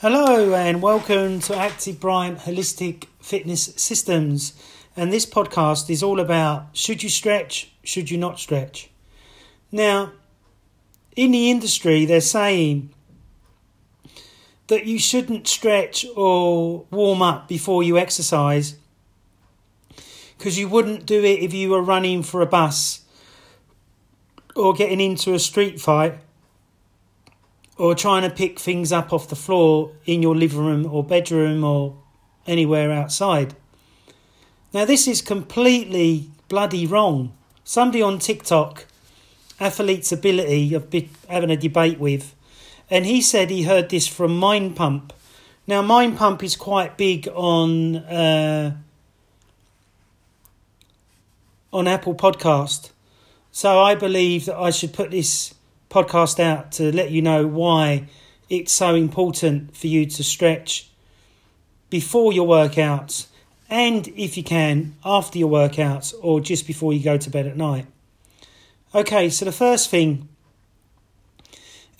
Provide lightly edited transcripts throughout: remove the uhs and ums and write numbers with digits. Hello and welcome to Active Bright Holistic Fitness Systems, and this podcast is all about should you stretch, should you not stretch. Now, in the industry they're saying that you shouldn't stretch or warm up before you exercise because you wouldn't do it if you were running for a bus or getting into a street fight, or trying to pick things up off the floor in your living room or bedroom or anywhere outside. Now, this is completely bloody wrong. Somebody on TikTok, Athlete's Ability, I've been having a debate with, and he said he heard this from Mind Pump. Now, Mind Pump is quite big on Apple Podcast, so I believe that I should put this podcast out to let you know why it's so important for you to stretch before your workouts and, if you can, after your workouts or just before you go to bed at night. Okay, so the first thing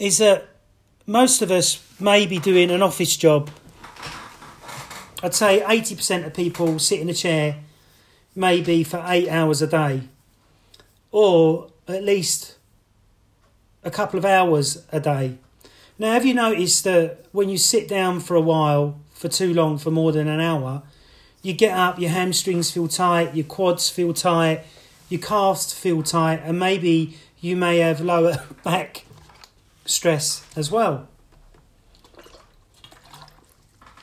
is that most of us may be doing an office job. I'd say 80% of people sit in a chair maybe for 8 hours a day, or at least a couple of hours a day. Now, have you noticed that when you sit down for a while, for too long, for more than an hour, you get up, your hamstrings feel tight, your quads feel tight, your calves feel tight, and maybe you may have lower back stress as well.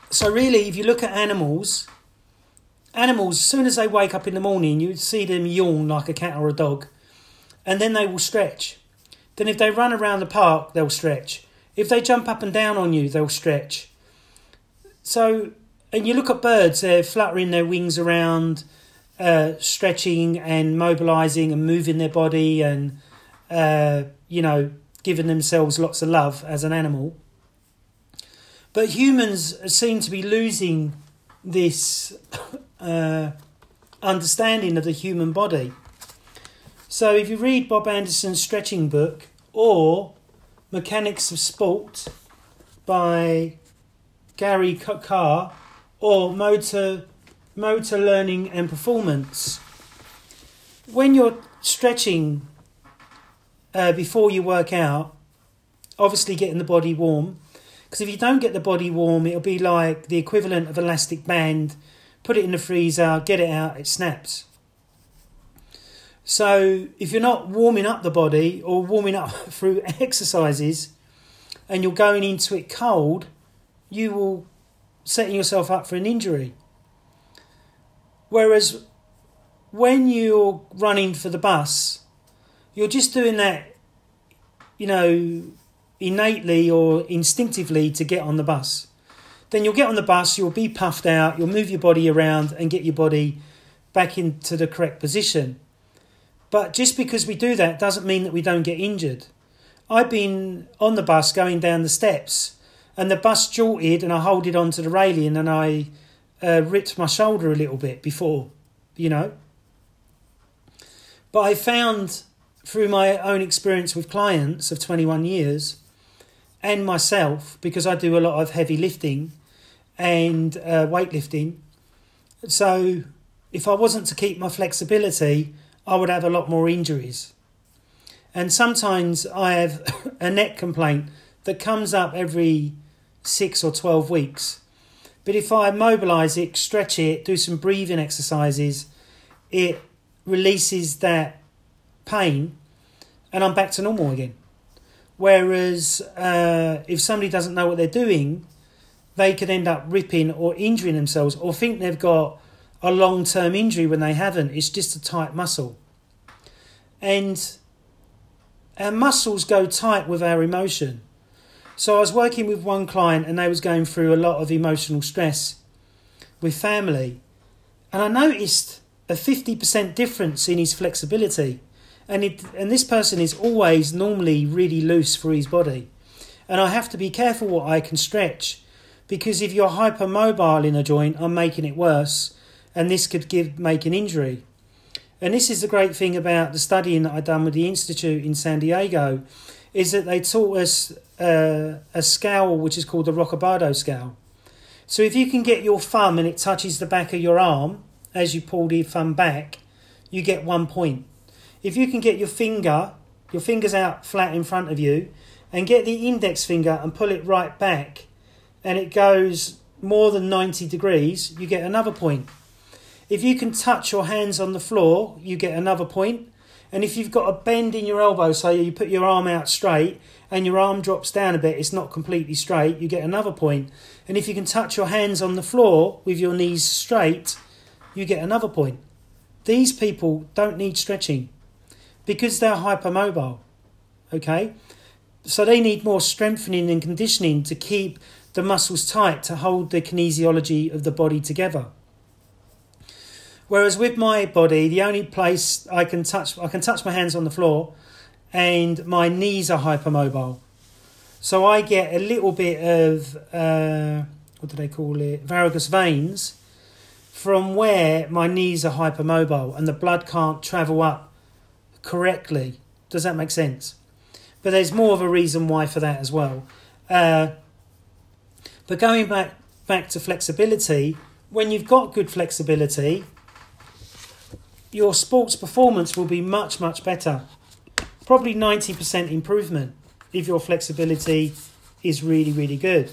So really, if you look at animals, as soon as they wake up in the morning, you'd see them yawn like a cat or a dog, and then they will stretch. Then if they run around the park, they'll stretch. If they jump up and down on you, they'll stretch. So, and you look at birds, they're fluttering their wings around, stretching and mobilising and moving their body and, giving themselves lots of love as an animal. But humans seem to be losing this understanding of the human body. So if you read Bob Anderson's stretching book or Mechanics of Sport by Gary Kukar or Motor Learning and Performance, when you're stretching before you work out, obviously getting the body warm, because if you don't get the body warm, it'll be like the equivalent of elastic band, put it in the freezer, get it out, it snaps. So if you're not warming up the body or warming up through exercises and you're going into it cold, you will setting yourself up for an injury. Whereas when you're running for the bus, you're just doing that, innately or instinctively to get on the bus. Then you'll get on the bus, you'll be puffed out, you'll move your body around and get your body back into the correct position. But just because we do that doesn't mean that we don't get injured. I've been on the bus going down the steps and the bus jolted and I holded onto the railing and I ripped my shoulder a little bit before, But I found through my own experience with clients of 21 years and myself, because I do a lot of heavy lifting and weightlifting, so if I wasn't to keep my flexibility, I would have a lot more injuries. And sometimes I have a neck complaint that comes up every 6 or 12 weeks. But if I mobilise it, stretch it, do some breathing exercises, it releases that pain and I'm back to normal again. Whereas if somebody doesn't know what they're doing, they could end up ripping or injuring themselves or think they've got a long-term injury when they haven't. It's just a tight muscle. And our muscles go tight with our emotion. So I was working with one client and they was going through a lot of emotional stress with family. And I noticed a 50% difference in his flexibility. And this person is always normally really loose for his body. And I have to be careful what I can stretch, because if you're hypermobile in a joint, I'm making it worse. And this could make an injury. And this is the great thing about the studying that I've done with the Institute in San Diego, is that they taught us a scale which is called the Rocabado scale. So if you can get your thumb and it touches the back of your arm as you pull the thumb back, you get 1 point. If you can get your finger's out flat in front of you, and get the index finger and pull it right back, and it goes more than 90 degrees, you get another point. If you can touch your hands on the floor, you get another point. And if you've got a bend in your elbow, so you put your arm out straight and your arm drops down a bit, it's not completely straight, you get another point. And if you can touch your hands on the floor with your knees straight, you get another point. These people don't need stretching because they're hypermobile, okay? So they need more strengthening and conditioning to keep the muscles tight, to hold the kinesiology of the body together. Whereas with my body, the only place I can touch my hands on the floor, and my knees are hypermobile. So I get a little bit of, varicose veins from where my knees are hypermobile and the blood can't travel up correctly. Does that make sense? But there's more of a reason why for that as well. But going back to flexibility, when you've got good flexibility, your sports performance will be much, much better. Probably 90% improvement if your flexibility is really, really good.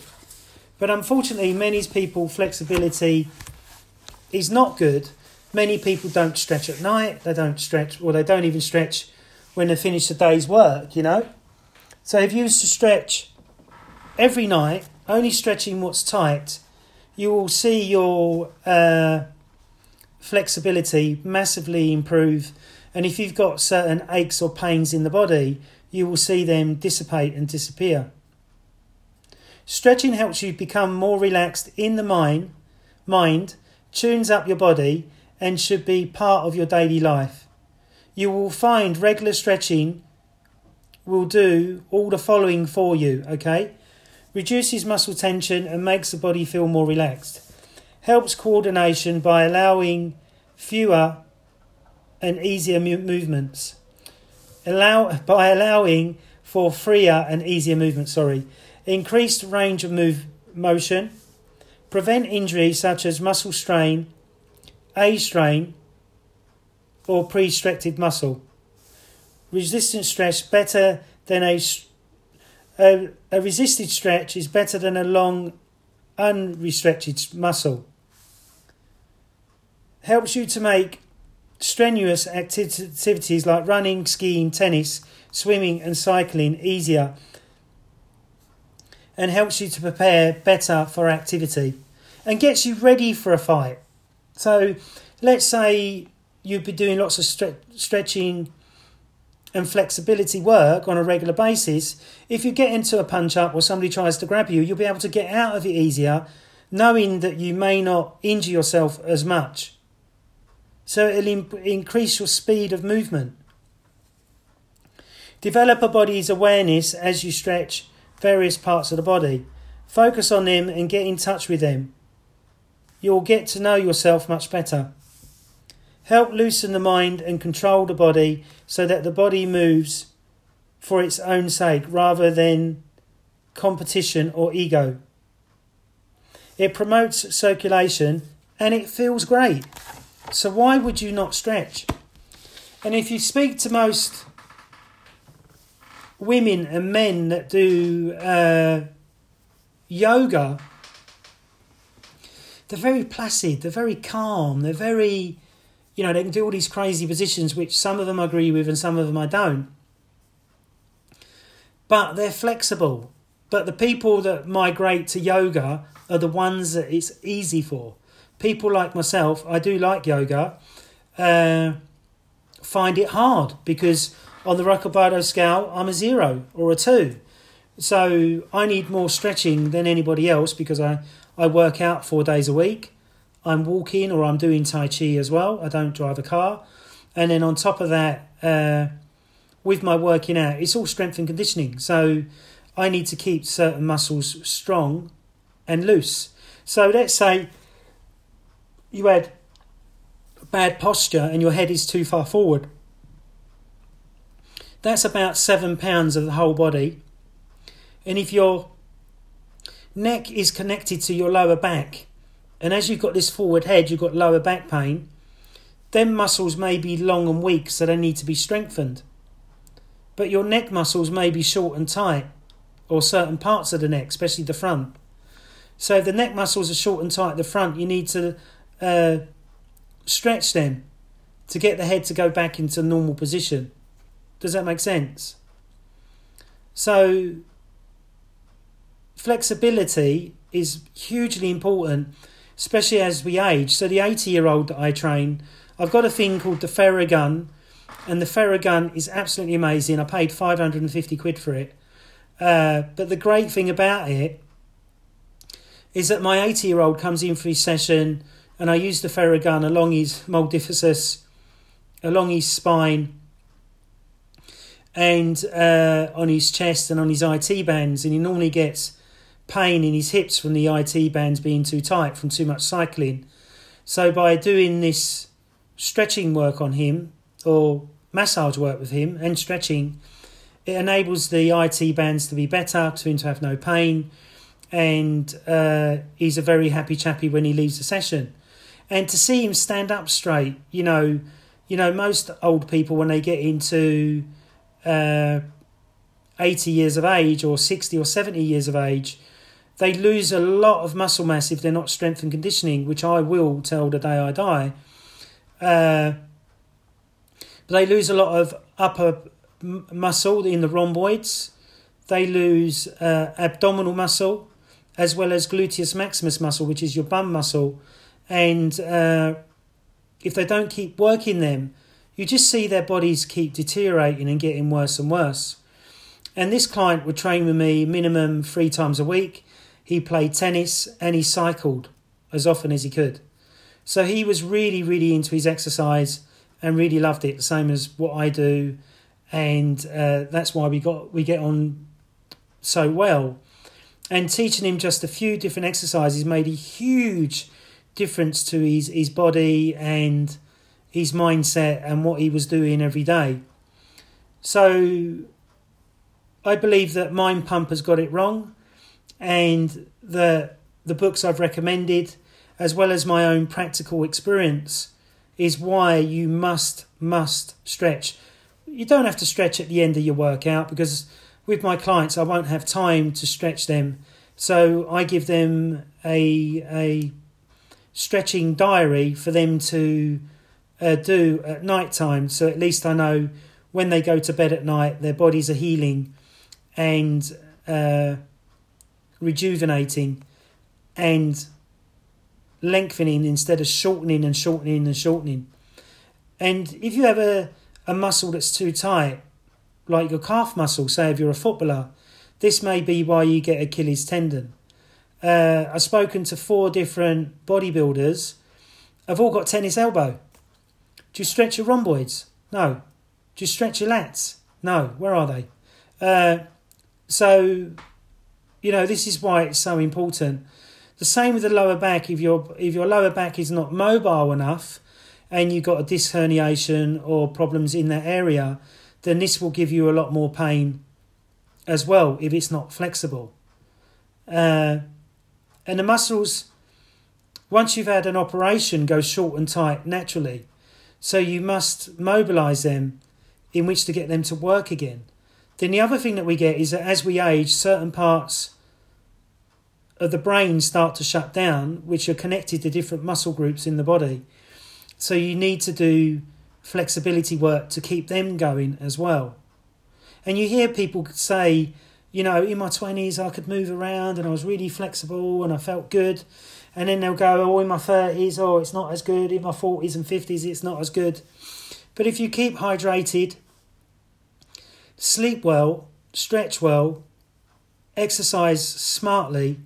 But unfortunately, many people, flexibility is not good. Many people don't stretch at night. They don't stretch, or they don't even stretch when they finish the day's work, you know. So if you used to stretch every night, only stretching what's tight, you will see your flexibility massively improve, and if you've got certain aches or pains in the body, you will see them dissipate and disappear. Stretching helps you become more relaxed in the mind, tunes up your body, and should be part of your daily life. You will find regular stretching will do all the following for you, okay? Reduces muscle tension and makes the body feel more relaxed. Helps coordination by allowing fewer and easier movements. By allowing for freer and easier movements. Increased range of motion. Prevent injuries such as muscle strain, A-strain, or pre-stretched muscle. Resistance stretch better than a resisted stretch is better than a long, unrestretched muscle. Helps you to make strenuous activities like running, skiing, tennis, swimming and cycling easier, and helps you to prepare better for activity and gets you ready for a fight. So let's say you've been doing lots of stretching and flexibility work on a regular basis. If you get into a punch-up or somebody tries to grab you, you'll be able to get out of it easier, knowing that you may not injure yourself as much. So it'll increase your speed of movement. Develop a body's awareness as you stretch various parts of the body. Focus on them and get in touch with them. You'll get to know yourself much better. Help loosen the mind and control the body so that the body moves for its own sake rather than competition or ego. It promotes circulation and it feels great. So why would you not stretch? And if you speak to most women and men that do yoga, they're very placid, they're very calm, they're very... they can do all these crazy positions, which some of them I agree with and some of them I don't. But they're flexible. But the people that migrate to yoga are the ones that it's easy for. People like myself, I do like yoga, find it hard because on the Rocabado scale, I'm a 0 or a 2. So I need more stretching than anybody else because I work out 4 days a week. I'm walking or I'm doing Tai Chi as well. I don't drive a car. And then on top of that, with my working out, it's all strength and conditioning. So I need to keep certain muscles strong and loose. So let's say you had bad posture and your head is too far forward. That's about 7 pounds of the whole body. And if your neck is connected to your lower back, and as you've got this forward head, you've got lower back pain, them muscles may be long and weak, so they need to be strengthened. But your neck muscles may be short and tight, or certain parts of the neck, especially the front. So if the neck muscles are short and tight at the front, you need to stretch them to get the head to go back into normal position. Does that make sense? So flexibility is hugely important, especially as we age. So the 80-year-old that I train, I've got a thing called the Theragun, and the Theragun is absolutely amazing. I paid 550 quid for it. But the great thing about it is that my 80-year-old comes in for his session, and I use the Theragun along his multifidus, along his spine, and on his chest and on his IT bands, and he normally gets pain in his hips from the IT bands being too tight from too much cycling. So by doing this stretching work on him, or massage work with him and stretching, it enables the IT bands to be better, to him to have no pain, and he's a very happy chappy when he leaves the session. And to see him stand up straight, you know, most old people when they get into 80 years of age or 60 or 70 years of age, they lose a lot of muscle mass if they're not strength and conditioning, which I will till the day I die. But they lose a lot of upper muscle in the rhomboids. They lose abdominal muscle as well as gluteus maximus muscle, which is your bum muscle. And if they don't keep working them, you just see their bodies keep deteriorating and getting worse and worse. And this client would train with me minimum 3 times a week. He played tennis and he cycled as often as he could. So he was really, really into his exercise and really loved it, the same as what I do. And that's why we get on so well. And teaching him just a few different exercises made a huge difference to his body and his mindset and what he was doing every day. So I believe that Mind Pump has got it wrong, and the books I've recommended, as well as my own practical experience, is why you must stretch. You don't have to stretch at the end of your workout, because with my clients I won't have time to stretch them. So I give them a stretching diary for them to do at night time. So at least I know when they go to bed at night, their bodies are healing and rejuvenating and lengthening instead of shortening and shortening and shortening. And if you have a muscle that's too tight, like your calf muscle, say if you're a footballer, this may be why you get Achilles tendon. I've spoken to 4 different bodybuilders. I've all got tennis elbow. Do you stretch your rhomboids? No. Do you stretch your lats? No. Where are they? So, you know, this is why it's so important. The same with the lower back. If your lower back is not mobile enough and you've got a disc herniation or problems in that area, then this will give you a lot more pain as well if it's not flexible. And the muscles, once you've had an operation, go short and tight naturally. So you must mobilise them in which to get them to work again. Then the other thing that we get is that as we age, certain parts of the brain start to shut down, which are connected to different muscle groups in the body. So you need to do flexibility work to keep them going as well. And you hear people say, you know, in my 20s I could move around and I was really flexible and I felt good. And then they'll go, oh, in my 30s, oh, it's not as good. In my 40s and 50s, it's not as good. But if you keep hydrated, sleep well, stretch well, exercise smartly,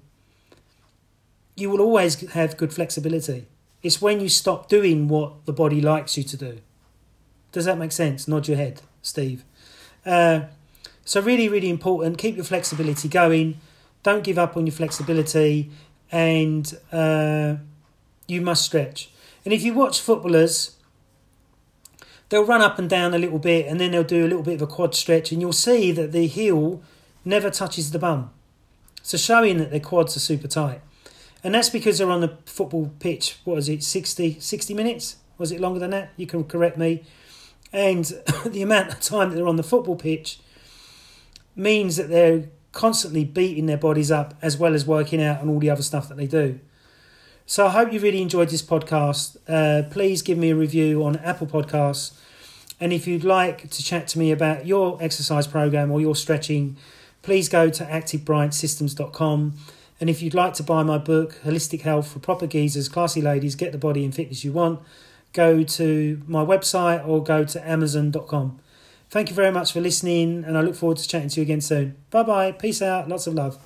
you will always have good flexibility. It's when you stop doing what the body likes you to do. Does that make sense? Nod your head, Steve. So really, really important. Keep your flexibility going. Don't give up on your flexibility. And you must stretch. And if you watch footballers, they'll run up and down a little bit, and then they'll do a little bit of a quad stretch, and you'll see that the heel never touches the bum. So showing that their quads are super tight. And that's because they're on the football pitch, what is it, 60 minutes? Was it longer than that? You can correct me. And the amount of time that they're on the football pitch means that they're constantly beating their bodies up, as well as working out and all the other stuff that they do. So I hope you really enjoyed this podcast. Please give me a review on Apple Podcasts. And if you'd like to chat to me about your exercise program or your stretching, please go to ActiveBrightSystems.com. And if you'd like to buy my book, Holistic Health for Proper Geezers, Classy Ladies, Get the Body and Fitness You Want, go to my website or go to Amazon.com. Thank you very much for listening, and I look forward to chatting to you again soon. Bye-bye. Peace out. Lots of love.